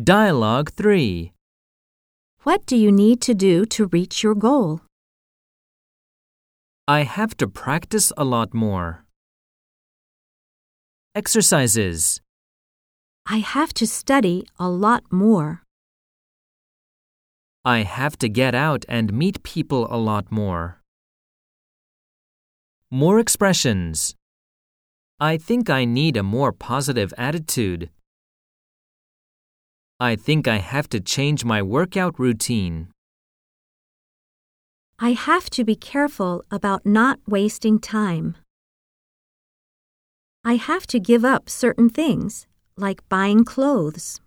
Dialogue 3. What do you need to do to reach your goal? I have to practice a lot more. Exercises. I have to study a lot more. I have to get out and meet people a lot more. More expressions. I think I need a more positive attitude.I think I have to change my workout routine. I have to be careful about not wasting time. I have to give up certain things, like buying clothes.